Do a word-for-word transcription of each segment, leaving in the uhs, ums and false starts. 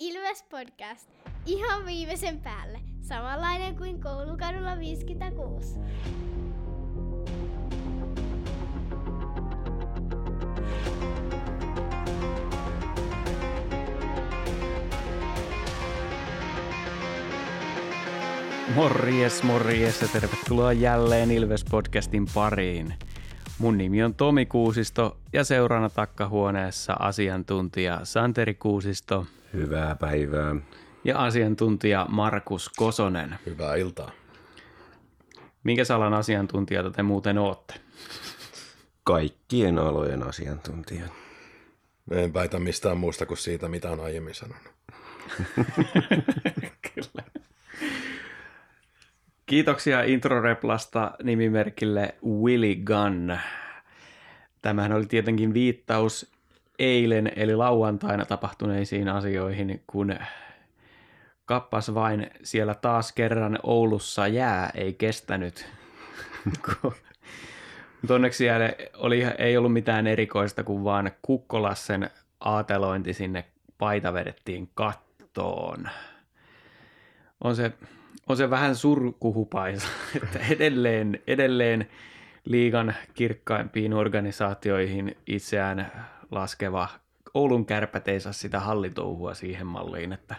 Ilves Podcast. Ihan viimeisen päälle. Samanlainen kuin Koulukadulla viisikymmentäkuusi. Morjes, morjes ja tervetuloa jälleen Ilves Podcastin pariin. Mun nimi on Tomi Kuusisto ja seurana takkahuoneessa asiantuntija Santeri Kuusisto. Hyvää päivää. Ja asiantuntija Markus Kosonen. Hyvää iltaa. Minkä alan asiantuntijoita te muuten ootte? Kaikkien alojen asiantuntijat. En väitä mistään muusta kuin siitä, mitä on aiemmin sanonut. Kyllä. Kiitoksia introreplasta nimimerkille Willy Gunn. Tämähän oli tietenkin viittaus eilen eli lauantaina tapahtuneisiin asioihin, kun kappas vain siellä taas kerran Oulussa jää ei kestänyt. Mutta onneksi siellä oli, ei ollut mitään erikoista, kun vaan Kukkolassen aatelointi sinne paita vedettiin kattoon. On se... On se vähän surkuhupaisa, että edelleen, edelleen liigan kirkkaimpiin organisaatioihin itseään laskeva Oulun Kärpät ei saa sitä hallitouhua siihen malliin, että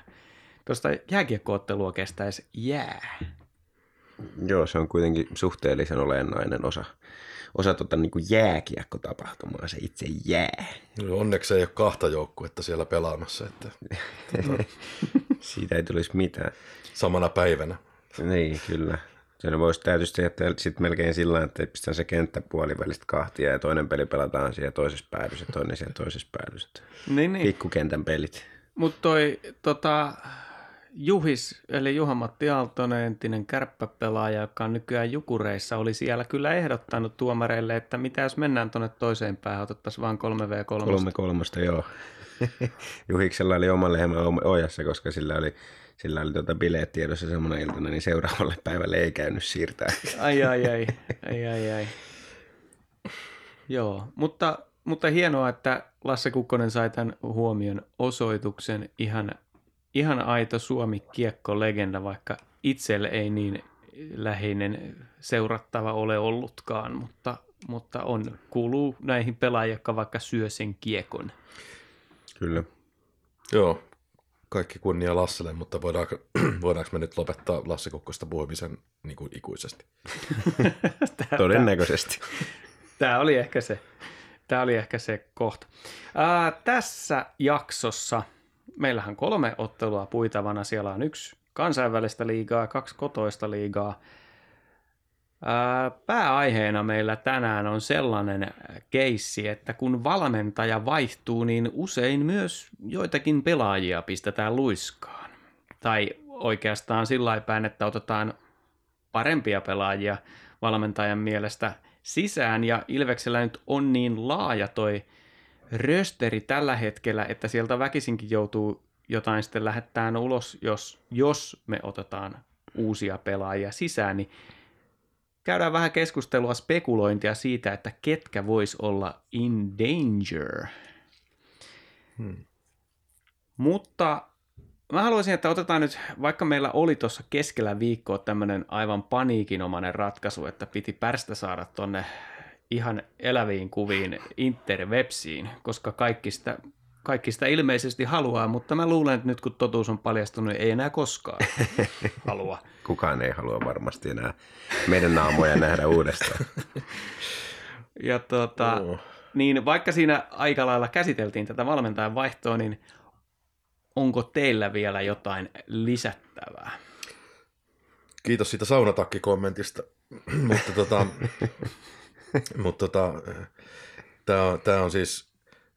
tuosta jääkiekko-ottelua kestäisi jää. Joo, se on kuitenkin suhteellisen olennainen osa, osa tota, niin kuin jääkiekkotapahtumaa, se itse jää. No, onneksi ei ole kahta joukkuetta siellä pelaamassa, että... Tuota... Siitä ei tulisi mitään. Samana päivänä. Niin, kyllä. Se voisi täytyisi jättää sitten melkein sillä, että pistetään se kenttä puolivälistä kahtia ja toinen peli pelataan siellä toisessa päädyssä ja toinen siellä toisessa päädyssä. Niin, niin. Pikkukentän pelit. Mutta toi tota, Juhis, eli Juha-Matti Aaltonen, entinen kärppäpelaaja, joka on nykyään Jukureissa, oli siellä kyllä ehdottanut tuomareille, että mitä jos mennään tuonne toiseen päähän, otettaisiin vaan kolme vastaan kolme. kolme kolme, joo. Juhiksella oli oma lehmä ojassa, koska sillä oli, sillä oli tuota bileet tiedossa samana iltana, niin seuraavalle päivälle ei käynyt siirtää. Ai ai ai, ai ai ai. Joo, mutta, mutta hienoa, että Lasse Kukkonen sai tämän huomion osoituksen. Ihan, ihan aito Suomi-kiekko-legenda, vaikka itselle ei niin läheinen seurattava ole ollutkaan, mutta, mutta on, kuuluu näihin pelaajia, jotka vaikka syö sen kiekon. Kyllä. Joo, kaikki kunnia Lasselle, mutta voidaanko, voidaanko me nyt lopettaa Lasse Kukkosta puhumisen niin kuin ikuisesti? Tää, Todennäköisesti. Tämä oli ehkä se, tämä oli ehkä se kohta. Ää, tässä jaksossa meillähän kolme ottelua puitavana. Siellä on yksi kansainvälistä liigaa, kaksi kotoista liigaa. Ää, pääaiheena meillä tänään on sellainen keissi, että kun valmentaja vaihtuu, niin usein myös joitakin pelaajia pistetään luiskaan. Tai oikeastaan sillä päin, että otetaan parempia pelaajia valmentajan mielestä sisään. Ja Ilveksellä nyt on niin laaja toi rösteri tällä hetkellä, että sieltä väkisinkin joutuu jotain sitten lähettämään ulos, jos, jos me otetaan uusia pelaajia sisään, niin käydään vähän keskustelua, spekulointia siitä, että ketkä vois olla in danger. Hmm. Mutta mä haluaisin, että otetaan nyt, vaikka meillä oli tuossa keskellä viikkoa tämmöinen aivan paniikinomainen ratkaisu, että piti pärstä saada tonne ihan eläviin kuviin interwebsiin, koska kaikki sitä, kaikki sitä ilmeisesti haluaa, mutta mä luulen, että nyt kun totuus on paljastunut, ei enää koskaan halua. Kukaan ei halua varmasti enää meidän naamoja nähdä uudestaan. Ja tuota, oh. niin vaikka siinä aika lailla käsiteltiin tätä valmentajan vaihtoa, niin onko teillä vielä jotain lisättävää? Kiitos siitä saunatakki-kommentista, mutta tota, mut tota, tää, tää on siis...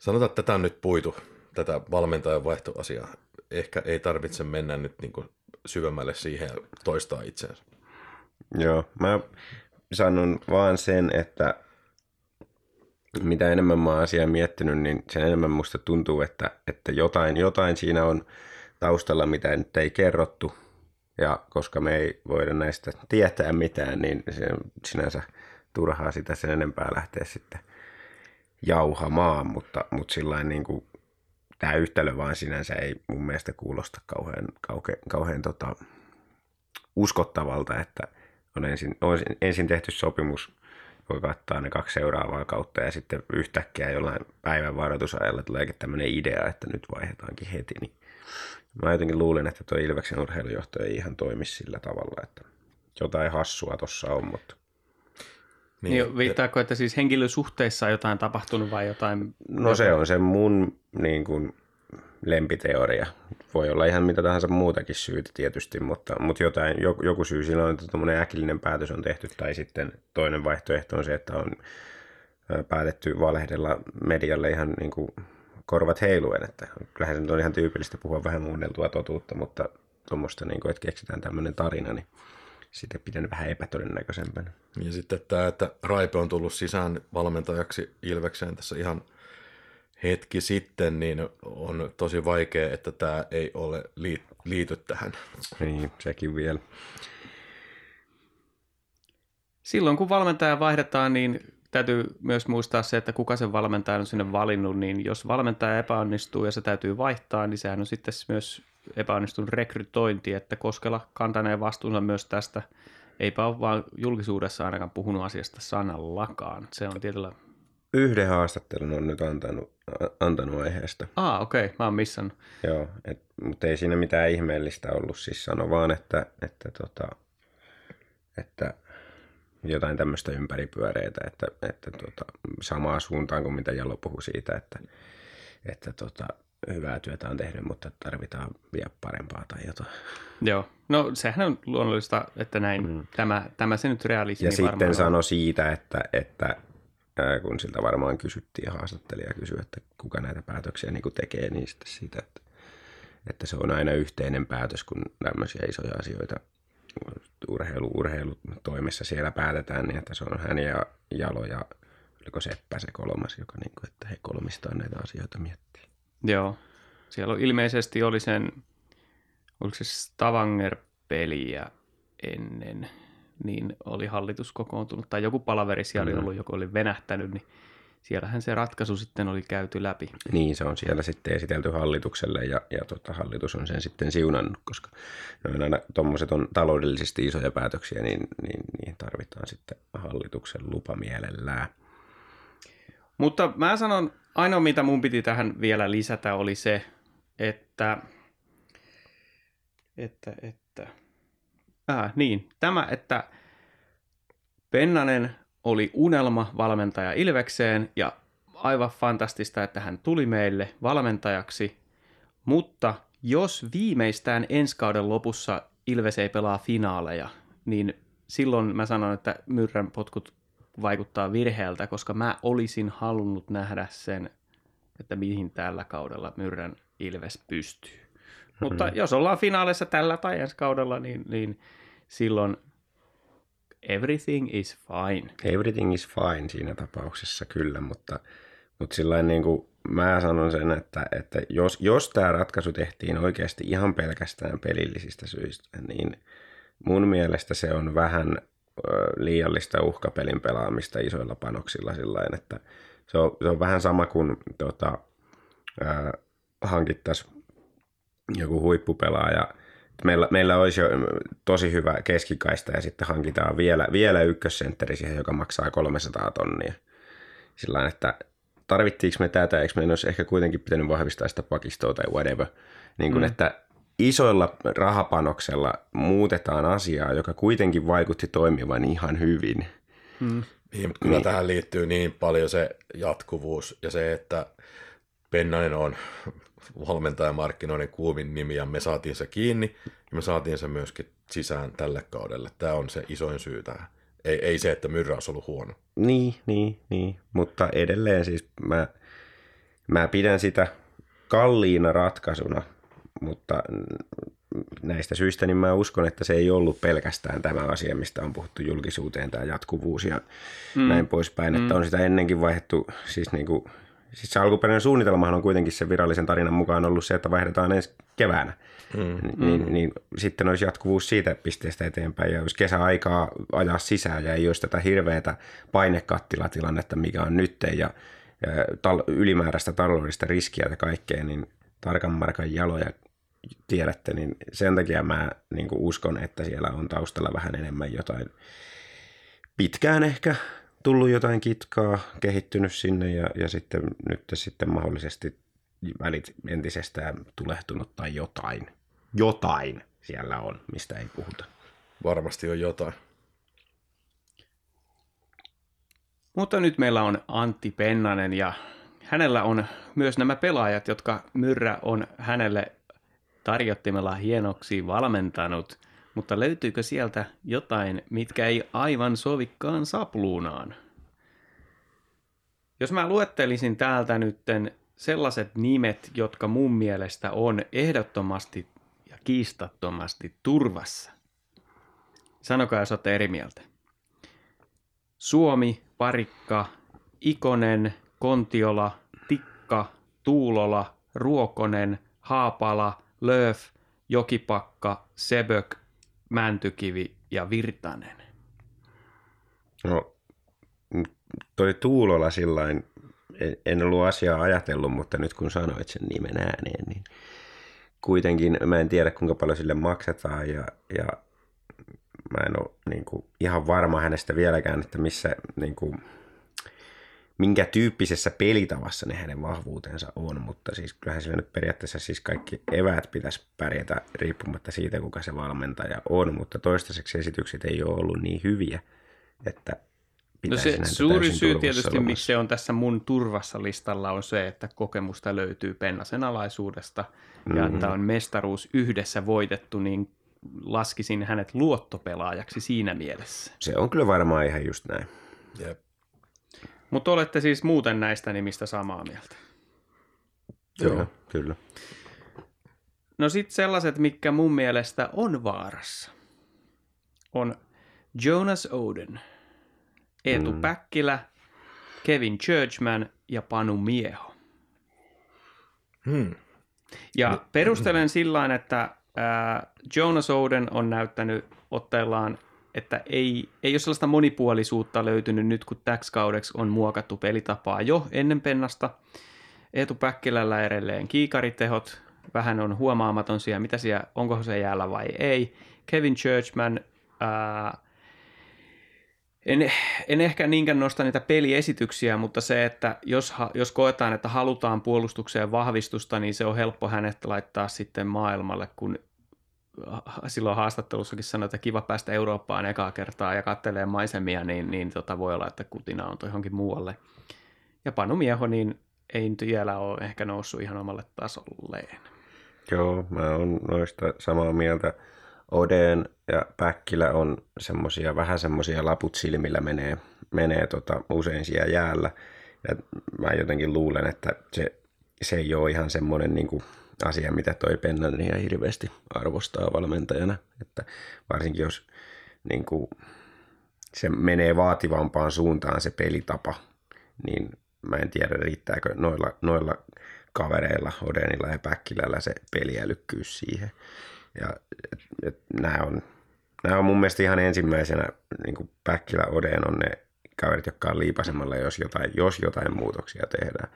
Sanotaan, että tätä on nyt puitu, tätä valmentajan vaihtoasiaa. Ehkä ei tarvitse mennä nyt niin kuin syvemmälle siihen ja toistaa itseänsä. Joo, mä sanon vaan sen, että mitä enemmän mä oon asiaa miettinyt, niin sen enemmän musta tuntuu, että, että jotain, jotain siinä on taustalla, mitä nyt ei kerrottu. Ja koska me ei voida näistä tietää mitään, niin se sinänsä turhaa sitä sen enempää lähteä sitten jauhamaan, mutta, mutta sillain niin kuin tämä yhtälö vaan sinänsä ei mun mielestä kuulosta kauhean, kauhean, kauhean tota, uskottavalta, että on ensin, on ensin tehty sopimus, joka kattaa ne kaksi seuraavaa kautta, ja sitten yhtäkkiä jollain päivän varoitusajalla tuleekin tämmöinen idea, että nyt vaihdetaankin heti. Niin mä jotenkin luulen, että tuo Ilveksen urheilujohto ei ihan toimi sillä tavalla, että jotain hassua tuossa on, mutta... Niin, niin, että... Viittaako, että siis henkilösuhteissa on jotain tapahtunut vai jotain? No se on se mun niin kuin, lempiteoria. Voi olla ihan mitä tahansa muutakin syytä tietysti, mutta, mutta jotain, joku syy siinä on, että tuommoinen äkillinen päätös on tehty. Tai sitten toinen vaihtoehto on se, että on päätetty valehdella medialle ihan niin kuin korvat heiluen. Että kyllähän se nyt on ihan tyypillistä puhua vähän muunneltua totuutta, mutta tuommoista, niin kuin, että keksitään tämmöinen tarina, niin... Sitä pidän vähän epätodennäköisempänä. Ja sitten tämä, että Raipe on tullut sisään valmentajaksi Ilvekseen tässä ihan hetki sitten, niin on tosi vaikea, että tämä ei ole liity tähän. Niin, sekin vielä. Silloin kun valmentaja vaihdetaan, niin täytyy myös muistaa se, että kuka sen valmentajan on sinne valinnut, niin jos valmentaja epäonnistuu ja se täytyy vaihtaa, niin sehän on sitten myös... epäonnistunut rekrytointi, että Koskela kantanee vastuunsa myös tästä. Eipä ole vaan julkisuudessa ainakaan puhunut asiasta sanallakaan. Se on tietyllä... Yhden haastattelun on nyt antanut, antanut aiheesta. Ah, okei. Okay. Mä oon missannut. Joo, mutta ei siinä mitään ihmeellistä ollut. Siis sano vaan, että, että, tota, että jotain tämmöistä ympäripyöreitä, että, että tota, samaa suuntaan kuin mitä Jalo puhui siitä, että, että tota, hyvää työtä on tehnyt, mutta tarvitaan vielä parempaa tai jotain. Joo, no sehän on luonnollista, että näin. Mm. Tämä, tämä se nyt realismi varmaan. Ja sitten sano siitä, että, että kun siltä varmaan kysyttiin ja haastattelija kysyi, että kuka näitä päätöksiä niin kuin tekee, niin sitten siitä, että, että se on aina yhteinen päätös, kun tämmöisiä isoja asioita urheilu, urheilutoimessa siellä päätetään, niin että se on hän ja Jalo ja oliko Seppä se kolmas, joka niin kuin, että he kolmistaan näitä asioita miettii. Joo, siellä on, ilmeisesti oli sen, oliko se Stavanger-peliä ennen, niin oli hallitus kokoontunut, tai joku palaveri siellä mm. oli ollut, joka oli venähtänyt, niin siellähän se ratkaisu sitten oli käyty läpi. Niin, se on siellä sitten esitelty hallitukselle, ja, ja tota, hallitus on sen sitten siunannut, koska noin aina tuommoiset on taloudellisesti isoja päätöksiä, niin, niin, niin tarvitaan sitten hallituksen lupa mielellään. Mutta mä sanon, ainoa mitä mun piti tähän vielä lisätä oli se, että, että, että, äh, niin, tämä, että Pennanen oli unelma valmentaja Ilvekseen ja aivan fantastista, että hän tuli meille valmentajaksi, mutta jos viimeistään ensi kauden lopussa Ilves ei pelaa finaaleja, niin silloin mä sanon, että Myrrän potkut vaikuttaa virheeltä, koska mä olisin halunnut nähdä sen, että mihin tällä kaudella Myrrän Ilves pystyy. Mm-hmm. Mutta jos ollaan finaalissa tällä tai ensi kaudella, niin, niin silloin everything is fine. Everything is fine siinä tapauksessa kyllä, mutta, mutta sillain niin kuin mä sanon sen, että, että jos, jos tämä ratkaisu tehtiin oikeasti ihan pelkästään pelillisistä syistä, niin mun mielestä se on vähän liiallista uhkapelin pelaamista isoilla panoksilla sillain, että se on, se on vähän sama kuin tota, äh, hankittaisiin joku huippupelaaja. Meillä, meillä olisi jo tosi hyvä keskikaista ja sitten hankitaan vielä, vielä ykkössentteri siihen, joka maksaa kolmesataa tonnia. Sillain, että tarvittiinko me tätä, eikö meidän olisi ehkä kuitenkin pitänyt vahvistaa sitä pakistoa tai whatever. Niin kuin, mm. että isoilla rahapanoksella muutetaan asiaa, joka kuitenkin vaikutti toimivan ihan hyvin. Mm. Niin, kyllä niin. Tähän liittyy niin paljon se jatkuvuus ja se, että Pennanen on valmentajamarkkinoiden kuumin nimi ja me saatiin se kiinni ja me saatiin se myöskin sisään tälle kaudelle. Tämä on se isoin syy tähän. Ei, ei se, että Myrrä olisi ollut huono. Niin, niin, niin. Mutta edelleen siis mä, mä pidän sitä kalliina ratkaisuna. Mutta näistä syistä niin mä uskon, että se ei ollut pelkästään tämä asia, mistä on puhuttu julkisuuteen, tämä jatkuvuus ja mm. näin poispäin. Mm. Että on sitä ennenkin vaihdettu, siis, niin kuin, siis se alkuperäinen suunnitelmahan on kuitenkin sen virallisen tarinan mukaan ollut se, että vaihdetaan ensi keväänä. Mm. Niin, mm. niin sitten olisi jatkuvuus siitä pisteestä eteenpäin ja olisi kesäaikaa ajaa sisään ja ei olisi tätä hirveätä painekattilatilannetta, mikä on nyt ja tal- ylimääräistä taloudellista riskiä ja kaikkea, niin tarkan markan jaloja tiedätte, niin sen takia mä niin kuin uskon, että siellä on taustalla vähän enemmän jotain pitkään ehkä tullut jotain kitkaa, kehittynyt sinne ja, ja sitten nyt sitten mahdollisesti välit entisestään tulehtunut tai jotain. Jotain siellä on, mistä ei puhuta. Varmasti on jotain. Mutta nyt meillä on Antti Pennanen ja hänellä on myös nämä pelaajat, jotka Myrrä on hänelle tarjottimella hienoksi valmentanut, mutta löytyykö sieltä jotain, mitkä ei aivan sovikaan sapluunaan? Jos mä luettelisin täältä nytten sellaiset nimet, jotka mun mielestä on ehdottomasti ja kiistattomasti turvassa. Sanokaa, jos olette eri mieltä. Suomi, Parikka, Ikonen, Kontiola, Tikka, Tuulola, Ruokonen, Haapala, Lööf, Jokipakka, Sebök, Mäntykivi ja Virtanen. No, toi Tuulola sillain, en ollut asiaa ajatellut, mutta nyt kun sanoit sen nimen ääneen, niin kuitenkin mä en tiedä kuinka paljon sille maksetaan ja, ja mä en ole niin kuin ihan varma hänestä vieläkään, että missä, niin kuin, minkä tyyppisessä pelitavassa ne hänen vahvuutensa on, mutta siis kyllähän sillä nyt periaatteessa siis kaikki eväät pitäisi pärjätä riippumatta siitä, kuka se valmentaja on, mutta toistaiseksi esitykset ei ole ollut niin hyviä, että no se suuri syy tietysti, miksi se on tässä mun turvassa listalla, on se, että kokemusta löytyy Pennasen alaisuudesta mm-hmm. ja että on mestaruus yhdessä voitettu, niin laskisin hänet luottopelaajaksi siinä mielessä. Se on kyllä varmaan ihan just näin. Jep. Mutta olette siis muuten näistä nimistä samaa mieltä. Joo, kyllä. kyllä. No sitten sellaiset, mitkä mun mielestä on vaarassa, on Jonas Oden, Eetu mm. Päkkilä, Kevin Churchman ja Panu Mieho. Mm. Ja perustelen mm. sillain, että Jonas Oden on näyttänyt otteellaan, että ei, ei ole sellaista monipuolisuutta löytynyt nyt, kun täksi kaudeksi on muokattu pelitapaa jo ennen Pennasta. Eetu Päkkilällä edelleen kiikaritehot, vähän on huomaamaton siellä, mitä siellä, onko se jäällä vai ei. Kevin Churchman, ää, en, en ehkä niinkään nosta niitä peliesityksiä, mutta se, että jos, jos koetaan, että halutaan puolustukseen vahvistusta, niin se on helppo hänet laittaa sitten maailmalle, kun silloin haastattelussakin sanoi, että kiva päästä Eurooppaan ekaa kertaa ja katselee maisemia, niin, niin tota voi olla, että kutina on johonkin muualle. Ja Panu Mieho niin ei nyt vielä ole ehkä noussut ihan omalle tasolleen. Joo, mä oon noista samaa mieltä. Oden ja Päkkilä on semmosia, vähän semmoisia laput silmillä menee, menee tota usein siellä jäällä. Ja mä jotenkin luulen, että se, se ei ole ihan semmoinen niinku asia, mitä toi Pennanen ihan hirveästi arvostaa valmentajana. Että varsinkin jos niinku, se menee vaativampaan suuntaan se pelitapa, niin mä en tiedä riittääkö noilla, noilla kavereilla, Odenilla ja Päkkilällä se peliälykkyys siihen. Ja et, et, nämä, on, nämä on mun mielestä ihan ensimmäisenä, niin kuin Päkkilä Oden on ne kaverit, jotka on liipasemmalla, jos jotain, jos jotain muutoksia tehdään.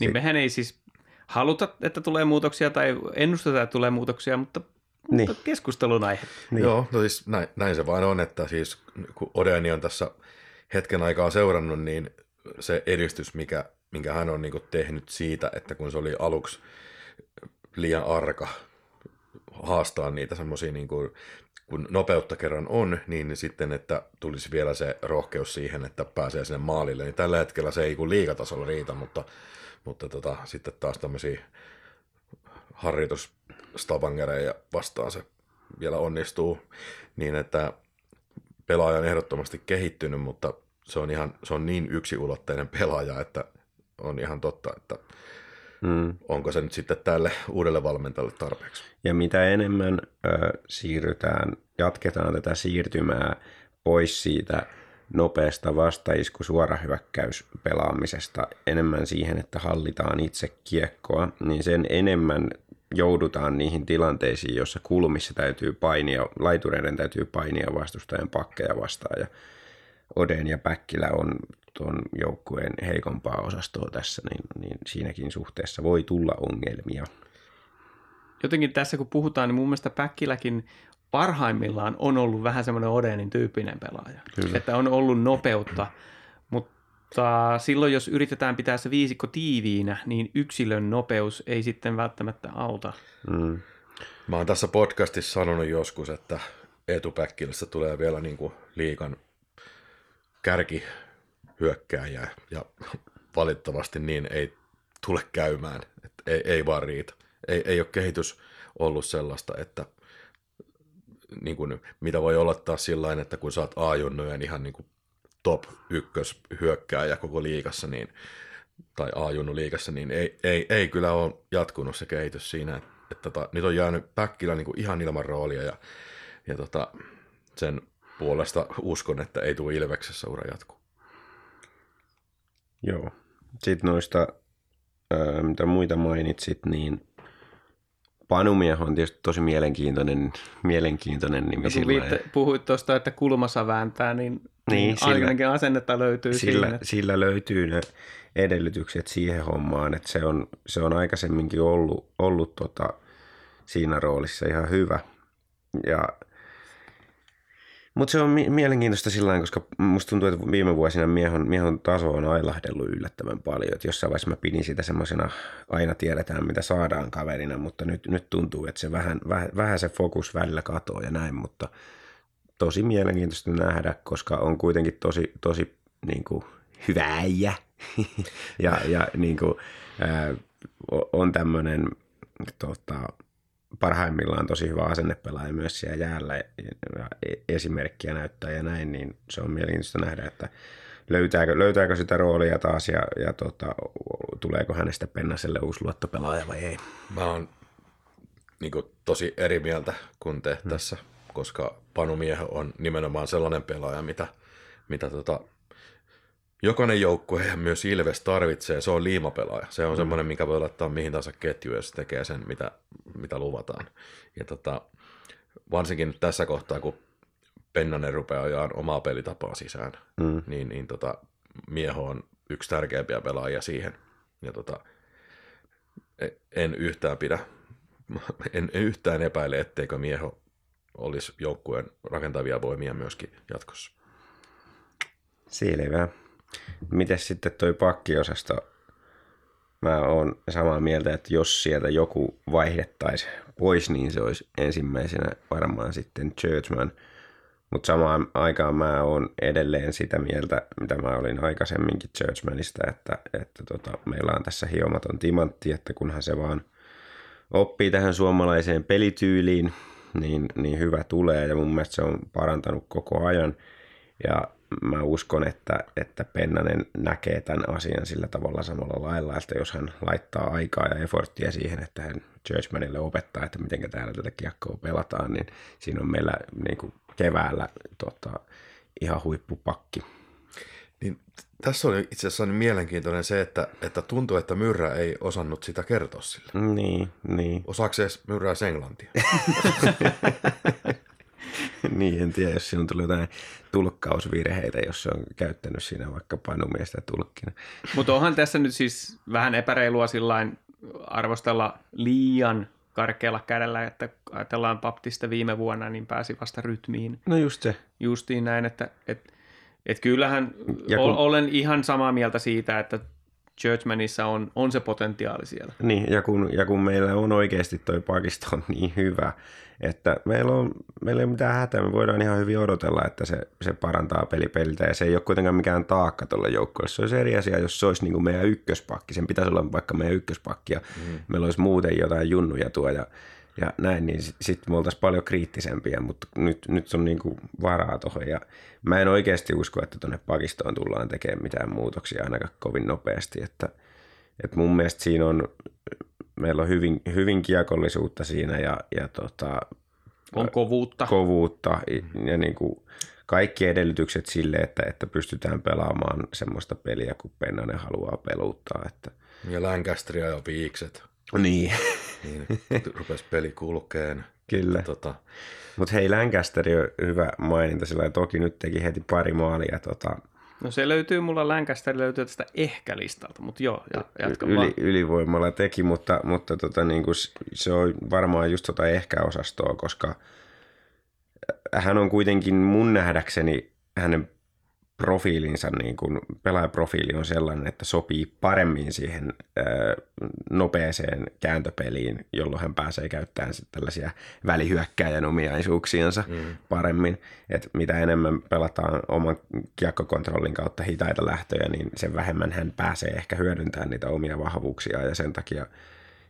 Niin mehän ei siis haluta, että tulee muutoksia tai ennusteta, että tulee muutoksia, mutta, niin. mutta keskustelun aihe. Niin. Joo, no siis näin, näin se vaan on, että siis kun Odeni on tässä hetken aikaa seurannut, niin se edistys, mikä, minkä hän on niin kuin tehnyt siitä, että kun se oli aluksi liian arka haastaa niitä semmoisia, niin kuin, kun nopeutta kerran on, niin sitten, että tulisi vielä se rohkeus siihen, että pääsee sinne maalille. Niin tällä hetkellä se ei kun liigatasolla riitä, mutta, mutta tota, sitten taas tämmöisiä harjoitus Stavangereja vastaan se vielä onnistuu, niin että pelaaja on ehdottomasti kehittynyt, mutta se on, ihan, se on niin yksiulotteinen pelaaja, että on ihan totta, että Mm. onko se nyt sitten tälle uudelle valmentajalle tarpeeksi. Ja mitä enemmän ö, siirrytään, jatketaan tätä siirtymää pois siitä nopeasta vastaisku suorahyökkäyspelaamisesta enemmän siihen, että hallitaan itse kiekkoa, niin sen enemmän joudutaan niihin tilanteisiin, jossa kulmissa täytyy painia, laitureiden täytyy painia vastustajan pakkeja vastaan ja Oden ja Päkkilä on tuon joukkueen heikompaa osastoa tässä, niin, niin siinäkin suhteessa voi tulla ongelmia. Jotenkin tässä kun puhutaan, niin mun mielestä Päkkiläkin parhaimmillaan on ollut vähän semmoinen Odenin tyyppinen pelaaja. Kyllä. Että on ollut nopeutta, mutta silloin jos yritetään pitää se viisikko tiiviinä, niin yksilön nopeus ei sitten välttämättä auta. Mm. Mä oon tässä podcastissa sanonut joskus, että Eetu Päkkilästä tulee vielä niin kuin liigan kärkihyökkääjä ja valitettavasti niin ei tule käymään, että ei, ei vaan riitä. Ei, ei ole kehitys ollut sellaista, että niin kuin, mitä voi olettaa sillä tavalla, että kun sä oot A-junnojen ihan niin kuin top ykkös hyökkääjä koko liigassa, niin, tai A-junnu liigassa, niin ei, ei, ei kyllä ole jatkunut se kehitys siinä. Että, että, että, nyt on jäänyt Päkkilä niin kuin ihan ilman roolia ja, ja tota, sen puolesta uskon, että ei tule Ilveksessä ura jatkuu. Joo. Sitten noista, ää, mitä muita mainitsit, niin Panu Mieho on tietysti tosi mielenkiintoinen, mielenkiintoinen nimi. Kun viitte, puhuit tuosta, että kulmassa vääntää, niin, niin ainakin asennetta löytyy sillä, siinä. Sillä löytyy ne edellytykset siihen hommaan, että se on, se on aikaisemminkin ollut, ollut tota, siinä roolissa ihan hyvä. Mutta se on mielenkiintoista sillä tavalla, koska musta tuntuu, että viime vuosina miehon, miehon taso on ailahdellut yllättävän paljon. Et jossain vaiheessa mä pidin sitä semmoisena, aina tiedetään mitä saadaan kaverina, mutta nyt, nyt tuntuu, että se vähän, vähän, vähän se fokus välillä katoo ja näin. Mutta tosi mielenkiintoista nähdä, koska on kuitenkin tosi, tosi niin kuin, hyvä äijä ja, ja niin kuin, ää, on tämmöinen... Tota, parhaimmillaan tosi hyvä asennepelaaja myös siellä jäällä ja esimerkkiä näyttää ja näin, niin se on mielenkiintoista nähdä, että löytääkö, löytääkö sitä roolia taas ja, ja tota, tuleeko hänestä Pennaselle uusi luottopelaaja vai ei. Mä oon niin kuin, tosi eri mieltä kuin te hmm. tässä, koska Panu Mieho on nimenomaan sellainen pelaaja, mitä, mitä tota, jokainen joukkue ja myös Ilves tarvitsee, se on liimapelaaja. Se on mm. semmoinen, mikä voi laittaa mihin tahansa ketjuun, jos tekee sen, mitä, mitä luvataan. Ja tota, varsinkin tässä kohtaa, kun Pennanen rupeaa ajaan omaa pelitapaa sisään, mm. niin, niin tota, Mieho on yksi tärkeimpiä pelaajia siihen. Ja tota, en yhtään pidä, en yhtään epäile, etteikö Mieho olisi joukkueen rakentavia voimia myöskin jatkossa. Selvä. Mites sitten toi pakkiosasto? Mä oon samaa mieltä, että jos sieltä joku vaihdettaisi pois, niin se olisi ensimmäisenä varmaan sitten Churchman. Mutta samaan aikaan mä oon edelleen sitä mieltä, mitä mä olin aikaisemminkin Churchmanista, että, että tota, meillä on tässä hiomaton timantti, että kunhan se vaan oppii tähän suomalaiseen pelityyliin, niin, niin hyvä tulee. Ja mun mielestä se on parantanut koko ajan. Ja mä uskon, että, että Pennanen näkee tämän asian sillä tavalla samalla lailla, että jos hän laittaa aikaa ja efforttia siihen, että hän Churchmanille opettaa, että miten täällä tätä kiekkoa pelataan, niin siinä on meillä niin kuin keväällä tota, ihan huippupakki. Niin, tässä oli itse asiassa mielenkiintoinen se, että, että tuntuu, että Myrrä ei osannut sitä kertoa sille. Niin, niin. Osaako edes Myrrä englantia? Niin, en tiedä, jos siinä on tullut jotain tulkkausvirheitä, jos se on käyttänyt siinä vaikka panumiestä tulkkina. Mutta onhan tässä nyt siis vähän epäreilua sillain arvostella liian karkealla kädellä, että ajatellaan Baptista viime vuonna, niin pääsi vasta rytmiin. No just se. Justiin näin, että et, et kyllähän kun... olen ihan samaa mieltä siitä, että Churchmanissa on, on se potentiaali siellä. Niin, ja kun, ja kun meillä on oikeasti toi pakisto on niin hyvä, että meillä, on, meillä ei ole mitään hätää, me voidaan ihan hyvin odotella, että se, se parantaa pelipeliltä, ja se ei ole kuitenkaan mikään taakka tuolle joukkueelle. Se olisi eri asia, jos se olisi niin kuin meidän ykköspakki, sen pitäisi olla vaikka meidän ykköspakki, ja mm. meillä olisi muuten jotain junnuja tuo, ja, ja näin, niin sitten sit me oltaisiin paljon kriittisempiä, mutta nyt, nyt on niin kuin varaa tuohon, ja mä en oikeasti usko, että tuonne pakistoon tullaan tekemään mitään muutoksia ainakaan kovin nopeasti, että, että mun mielestä siinä on... Meillä on hyvin, hyvin kiekollisuutta siinä ja, ja tota, on kovuutta, kovuutta ja niin kuin kaikki edellytykset sille, että, että pystytään pelaamaan semmoista peliä, kun Pennanen haluaa peluttaa. Että... Ja Lancasteria ja viikset. Niin, niin rupesi peli kulkeen. Kyllä. Tota... Mutta hei, Lancaster on hyvä maininta, sillä toki nyt teki heti pari maalia. Tota... No se löytyy, mulla Lancaster löytyy tästä ehkä listalta, mutta joo, ja, jatka vaan. Yli, ylivoimalla teki, mutta, mutta tota, niin kuin se on varmaan just tota ehkä-osastoa, koska hän on kuitenkin mun nähdäkseni hänen profiilinsa, niin kuin pelaajaprofiili on sellainen, että sopii paremmin siihen öö, nopeeseen kääntöpeliin, jolloin hän pääsee käyttämään tällaisia välihyökkäjän ominaisuuksiansa mm. paremmin. Et mitä enemmän pelataan oman kiekkokontrollin kautta hitaita lähtöjä, niin sen vähemmän hän pääsee ehkä hyödyntämään niitä omia vahvuuksia, ja sen takia,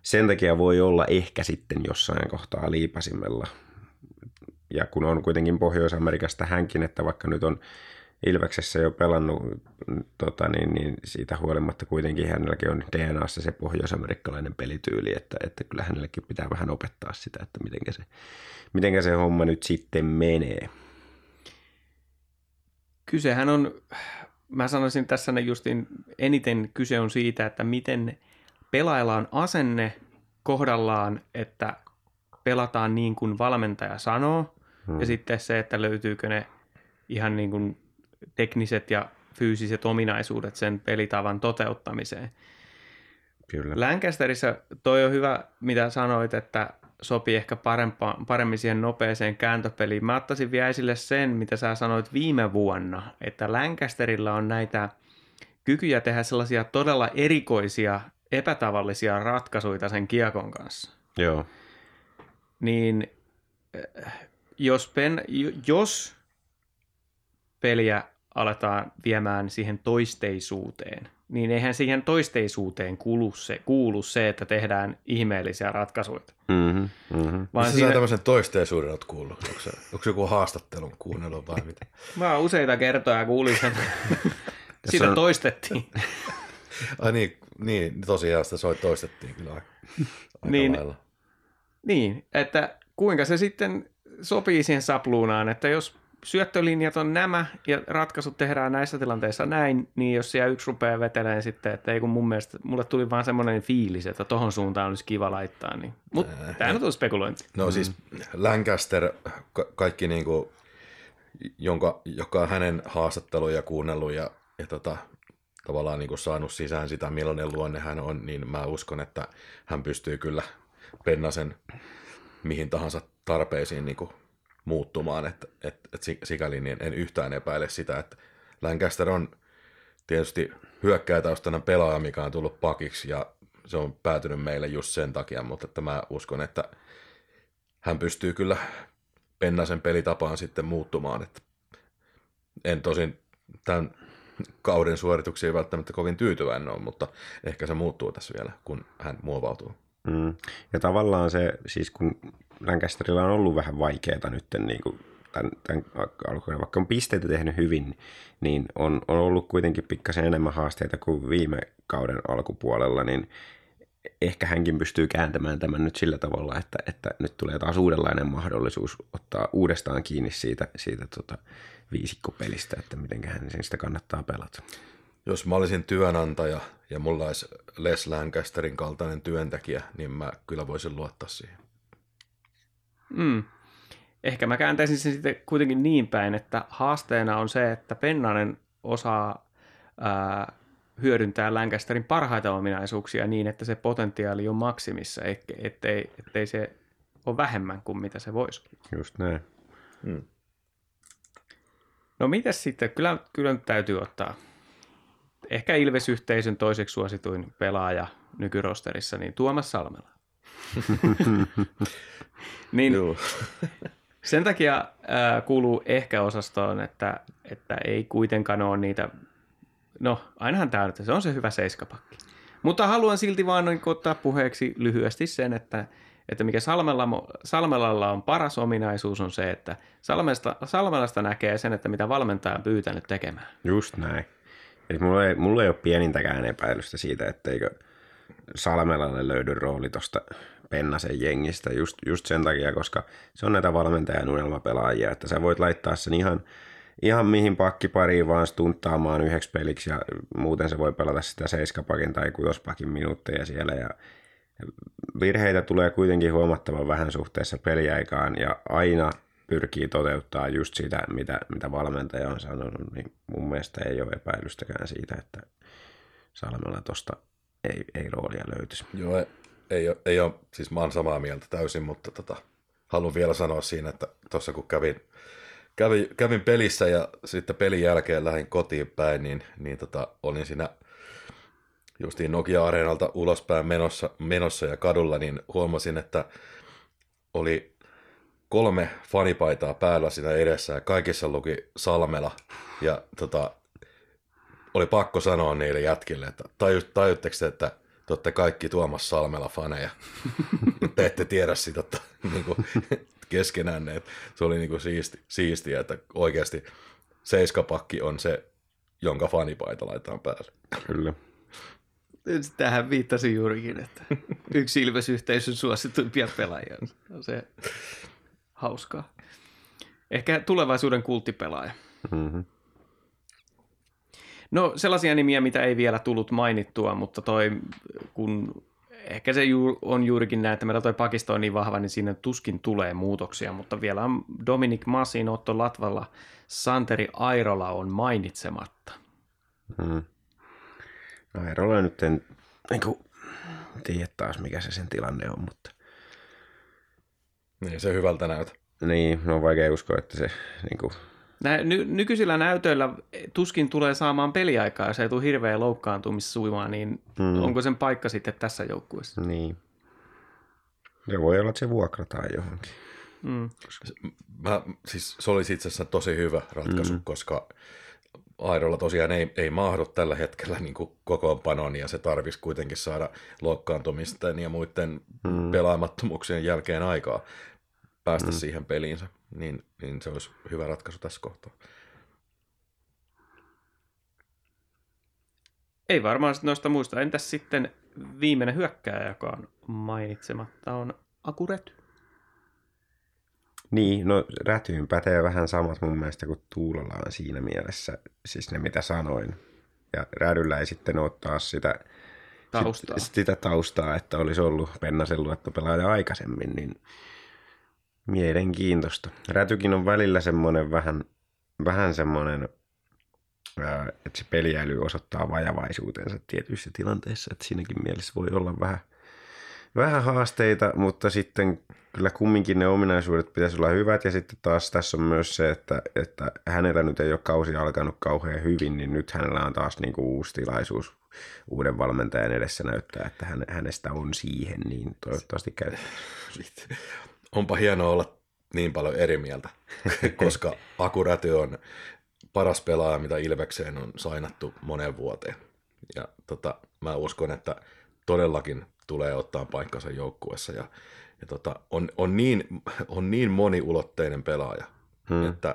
sen takia voi olla ehkä sitten jossain kohtaa liipasimella. Ja kun on kuitenkin Pohjois-Amerikasta hänkin, että vaikka nyt on Ilveksessä jo pelannut, tota, niin, niin siitä huolimatta kuitenkin hänelläkin on D N A:ssa se pohjois-amerikkalainen pelityyli, että, että kyllä hänelläkin pitää vähän opettaa sitä, että mitenkä se, mitenkä se homma nyt sitten menee. Kysehän on, mä sanoisin tässä justiin, eniten kyse on siitä, että miten pelaajalla on asenne kohdallaan, että pelataan niin kuin valmentaja sanoo, hmm. ja sitten se, että löytyykö ne ihan niin kuin tekniset ja fyysiset ominaisuudet sen pelitavan toteuttamiseen. Kyllä. Lancasterissä toi on hyvä, mitä sanoit, että sopii ehkä parempaan, paremmin siihen nopeeseen kääntöpeliin. Mä ottaisin vielä esille sen, mitä sä sanoit viime vuonna, että Lancasterilla on näitä kykyjä tehdä sellaisia todella erikoisia, epätavallisia ratkaisuja sen kiekon kanssa. Joo. Niin jos, pen, jos peliä aletaan viemään siihen toisteisuuteen, niin eihän siihen toisteisuuteen kuulu se, kuulu se että tehdään ihmeellisiä ratkaisuja. Mm-hmm, mm-hmm. Vaan siinä... sä tämmöisen toisteisuuden oot kuullut? Onko se, onko se joku haastattelun kuunnellut vai mitä? Mä oon useita kertoja kuulin, että sitä on... toistettiin. Ai niin, niin tosiaan sitä soi toistettiin kyllä aika niin, lailla. Niin, että kuinka se sitten sopii siihen sapluunaan, että jos syöttölinjat on nämä ja ratkaisut tehdään näissä tilanteissa näin, niin jos siellä yksi rupeaa vetelemään sitten, että ei kun mun mielestä, mulle tuli vaan semmoinen fiilis, että tohon suuntaan olisi kiva laittaa, niin. Mutta tämä nyt on spekulointi. No mm-hmm. siis Lancaster, ka- kaikki niinku, jonka, joka on hänen haastatteluja kuunnellut ja, ja tota, tavallaan niinku saanut sisään sitä, millainen luonne hän on, niin mä uskon, että hän pystyy kyllä Pennasen mihin tahansa tarpeisiin niinku muuttumaan, että et, et sikäli niin en yhtään epäile sitä, että Lancaster on tietysti hyökkääjätaustainen pelaaja, mikä on tullut pakiksi ja se on päätynyt meille just sen takia, mutta että mä uskon, että hän pystyy kyllä Pennasen pelitapaan sitten muuttumaan, että en tosin tämän kauden suorituksiin välttämättä kovin tyytyväinen ole, mutta ehkä se muuttuu tässä vielä, kun hän muovautuu. Mm. Ja tavallaan se, siis kun Lancasterilla on ollut vähän vaikeaa nyt niin kuin tämän, tämän alkuun, vaikka on pisteitä tehnyt hyvin, niin on, on ollut kuitenkin pikkasen enemmän haasteita kuin viime kauden alkupuolella, niin ehkä hänkin pystyy kääntämään tämän nyt sillä tavalla, että, että nyt tulee taas uudenlainen mahdollisuus ottaa uudestaan kiinni siitä, siitä tota viisikkopelistä, että mitenköhän sen sitä kannattaa pelata. Jos mä olisin työnantaja ja mulla olisi Les Lancasterin kaltainen työntekijä, niin mä kyllä voisin luottaa siihen. Mm. Ehkä mä kääntäisin sen sitten kuitenkin niin päin, että haasteena on se, että Pennanen osaa ää, hyödyntää Lancasterin parhaita ominaisuuksia niin, että se potentiaali on maksimissa, ettei, ettei se ole vähemmän kuin mitä se voisi. Just näin. Mm. No mitäs sitten? Kyllä, kyllä nyt täytyy ottaa. Ehkä Ilves-yhteisön toiseksi suosituin pelaaja nykyrosterissa, niin Tuomas Salmela. Niin, sen takia äh, kuuluu ehkä osastoon, että, että ei kuitenkaan ole niitä, no ainahan tämä se on se hyvä seiskapakki. Mutta haluan silti vaan noin ottaa puheeksi lyhyesti sen, että, että mikä Salmela, Salmelalla on paras ominaisuus on se, että Salmelasta, Salmelasta näkee sen, että mitä valmentaja on pyytänyt tekemään. Just näin. Eli mulla ei, mulla ei ole pienintäkään epäilystä siitä, etteikö Salmelalle löydy rooli tuosta Pennasen jengistä just, just sen takia, koska se on näitä valmentajan unelmapelaajia, että sä voit laittaa sen ihan, ihan mihin pakkipariin vaan stunttaamaan yhdeksi peliksi ja muuten se voi pelata sitä seiskapakin tai kutospakin minuutteja siellä ja Virheitä tulee kuitenkin huomattavan vähän suhteessa peliaikaan ja aina pyrkii toteuttaa just sitä, mitä, mitä valmentaja on sanonut, niin mun mielestä ei ole epäilystäkään siitä, että Salmella tuosta ei, ei roolia löytyisi. Joo, ei, ei, ole, ei ole, siis mä oon samaa mieltä täysin, mutta tota, haluan vielä sanoa siinä, että tuossa kun kävin, kävin, kävin pelissä ja sitten pelin jälkeen lähdin kotiin päin, niin, niin tota, olin siinä justiin Nokia-areenalta ulospäin menossa, menossa ja kadulla, niin huomasin, että oli kolme fanipaitaa päällä siinä edessä ja kaikissa luki Salmela ja tota, oli pakko sanoa niille jätkille, että taju, tajutteko te, että te olette kaikki Tuomas Salmela-faneja, te ette tiedä sitä että, niin kuin, keskenään, että se oli niin kuin siisti, siistiä, että oikeasti seiskapakki on se, jonka fanipaita laitetaan päälle. Kyllä. Tähän viittasin juurikin, että yksi Ilves-yhteisön suosituimpia pelaajia on se hauskaa. Ehkä tulevaisuuden kulttipelaaja. Mm-hmm. No sellaisia nimiä, mitä ei vielä tullut mainittua, mutta toi, kun ehkä se on juurikin näin, että meillä toi pakisto on niin vahva, niin siinä tuskin tulee muutoksia, mutta vielä on Dominik Masin, Otto Latvalla, Santeri Airola on mainitsematta. Mm-hmm. Airola nyt en, en tiedä taas, mikä se sen tilanne on, mutta... Niin, se hyvältä näytä. Niin, no on vaikea uskoa, että se... Niin kuin... Nä, ny, nykyisillä näytöillä tuskin tulee saamaan peliaikaa, jos ei tule hirveä loukkaantumissuimaa, niin mm. onko sen paikka sitten tässä joukkueessa? Niin. Ja voi olla, että se vuokrataan johonkin. Mm. Mä, siis, se olisi itse asiassa tosi hyvä ratkaisu, mm. koska... Airolla tosiaan ei, ei mahdu tällä hetkellä niin kuin kokoonpanoon ja se tarvitsisi kuitenkin saada loukkaantumisten ja muiden mm. pelaamattomuuksien jälkeen aikaa päästä mm. siihen peliinsä, niin, niin se olisi hyvä ratkaisu tässä kohtaa. Ei varmaan noista muista. Entäs sitten viimeinen hyökkääjä, joka on mainitsematta, on Akuräty. Niin, no Rätyyn pätee vähän samat mun mielestä kuin Tuulolaan siinä mielessä, siis ne mitä sanoin. Ja Rädyllä ei sitten ole taas sitä taustaa, sit, sitä taustaa että olisi ollut Pennasen luottopelaaja aikaisemmin, niin mielenkiintoista. Rätykin on välillä semmoinen vähän, vähän semmoinen, että se peliäily osoittaa vajavaisuutensa tietyissä tilanteissa, että siinäkin mielessä voi olla vähän... Vähän haasteita, mutta sitten kyllä kumminkin ne ominaisuudet pitäisi olla hyvät ja sitten taas tässä on myös se, että, että hänellä nyt ei ole kausi alkanut kauhean hyvin, niin nyt hänellä on taas niin kuin uusi tilaisuus uuden valmentajan edessä näyttää, että hän, hänestä on siihen, niin toivottavasti käy. Onpa hienoa olla niin paljon eri mieltä, koska Akuräty on paras pelaaja, mitä Ilvekseen on sainattu moneen vuoteen ja tota, mä uskon, että todellakin tulee ottaa paikkansa joukkueessa ja, ja tota, on, on, niin, on niin moniulotteinen pelaaja, hmm. että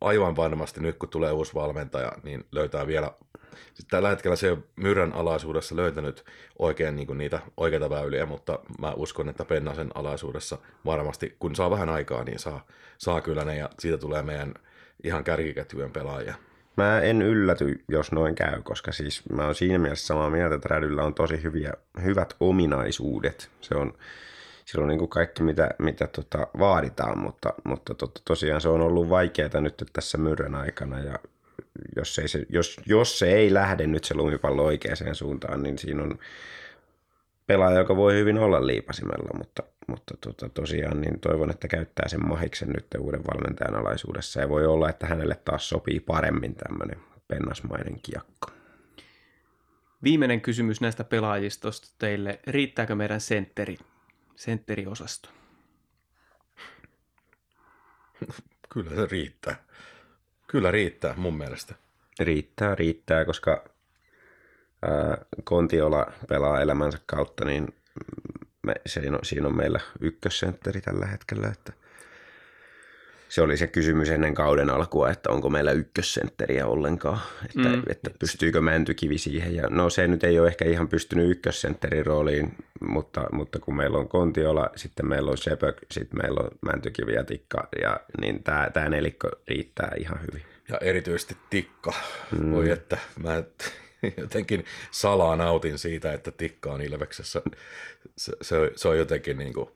aivan varmasti nyt kun tulee uusi valmentaja, niin löytää vielä, tällä hetkellä se on Myrrän alaisuudessa löytänyt oikein niin kuin niitä oikeita väyliä, mutta mä uskon, että Pennasen alaisuudessa varmasti, kun saa vähän aikaa, niin saa, saa kyllä ne ja siitä tulee meidän ihan kärkiketjujen pelaajia. Mä en ylläty, jos noin käy, koska siis mä oon siinä mielessä samaa mieltä, että Rädyllä on tosi hyviä, hyvät ominaisuudet. Se on, se on niin kuin kaikki, mitä, mitä tota vaaditaan, mutta, mutta to, tosiaan se on ollut vaikeaa nyt tässä Myrrän aikana. Ja jos, ei se, jos, jos se ei lähde nyt se lumipallo oikeaan suuntaan, niin siinä on pelaaja, joka voi hyvin olla liipasimella, mutta, mutta tota, tosiaan niin toivon, että käyttää sen mahiksen nyt uuden valmentajan alaisuudessa. Ja voi olla, että hänelle taas sopii paremmin tämmöinen pennasmainen kiekko. Viimeinen kysymys näistä pelaajistosta teille. Riittääkö meidän sentteri, sentteriosasto? Kyllä se riittää. Kyllä riittää mun mielestä. Riittää, riittää, koska... Kontiola pelaa elämänsä kautta, niin me, siinä, on, siinä on meillä ykkössentteri tällä hetkellä. Että se oli se kysymys ennen kauden alkua, että onko meillä ykkössentteriä ollenkaan, että, mm. että pystyykö Mäntykivi siihen. Ja no se nyt ei ole ehkä ihan pystynyt ykkössentterin rooliin, mutta, mutta kun meillä on Kontiola, sitten meillä on Sepök, sitten meillä on Mäntykivi ja Tikka, ja, niin tämä, tämä nelikko riittää ihan hyvin. Ja erityisesti Tikka, mm. voi että mä et... jotenkin salaa nautin siitä, että Tikka on Ilveksessä. Se, se, se on jotenkin niin kuin,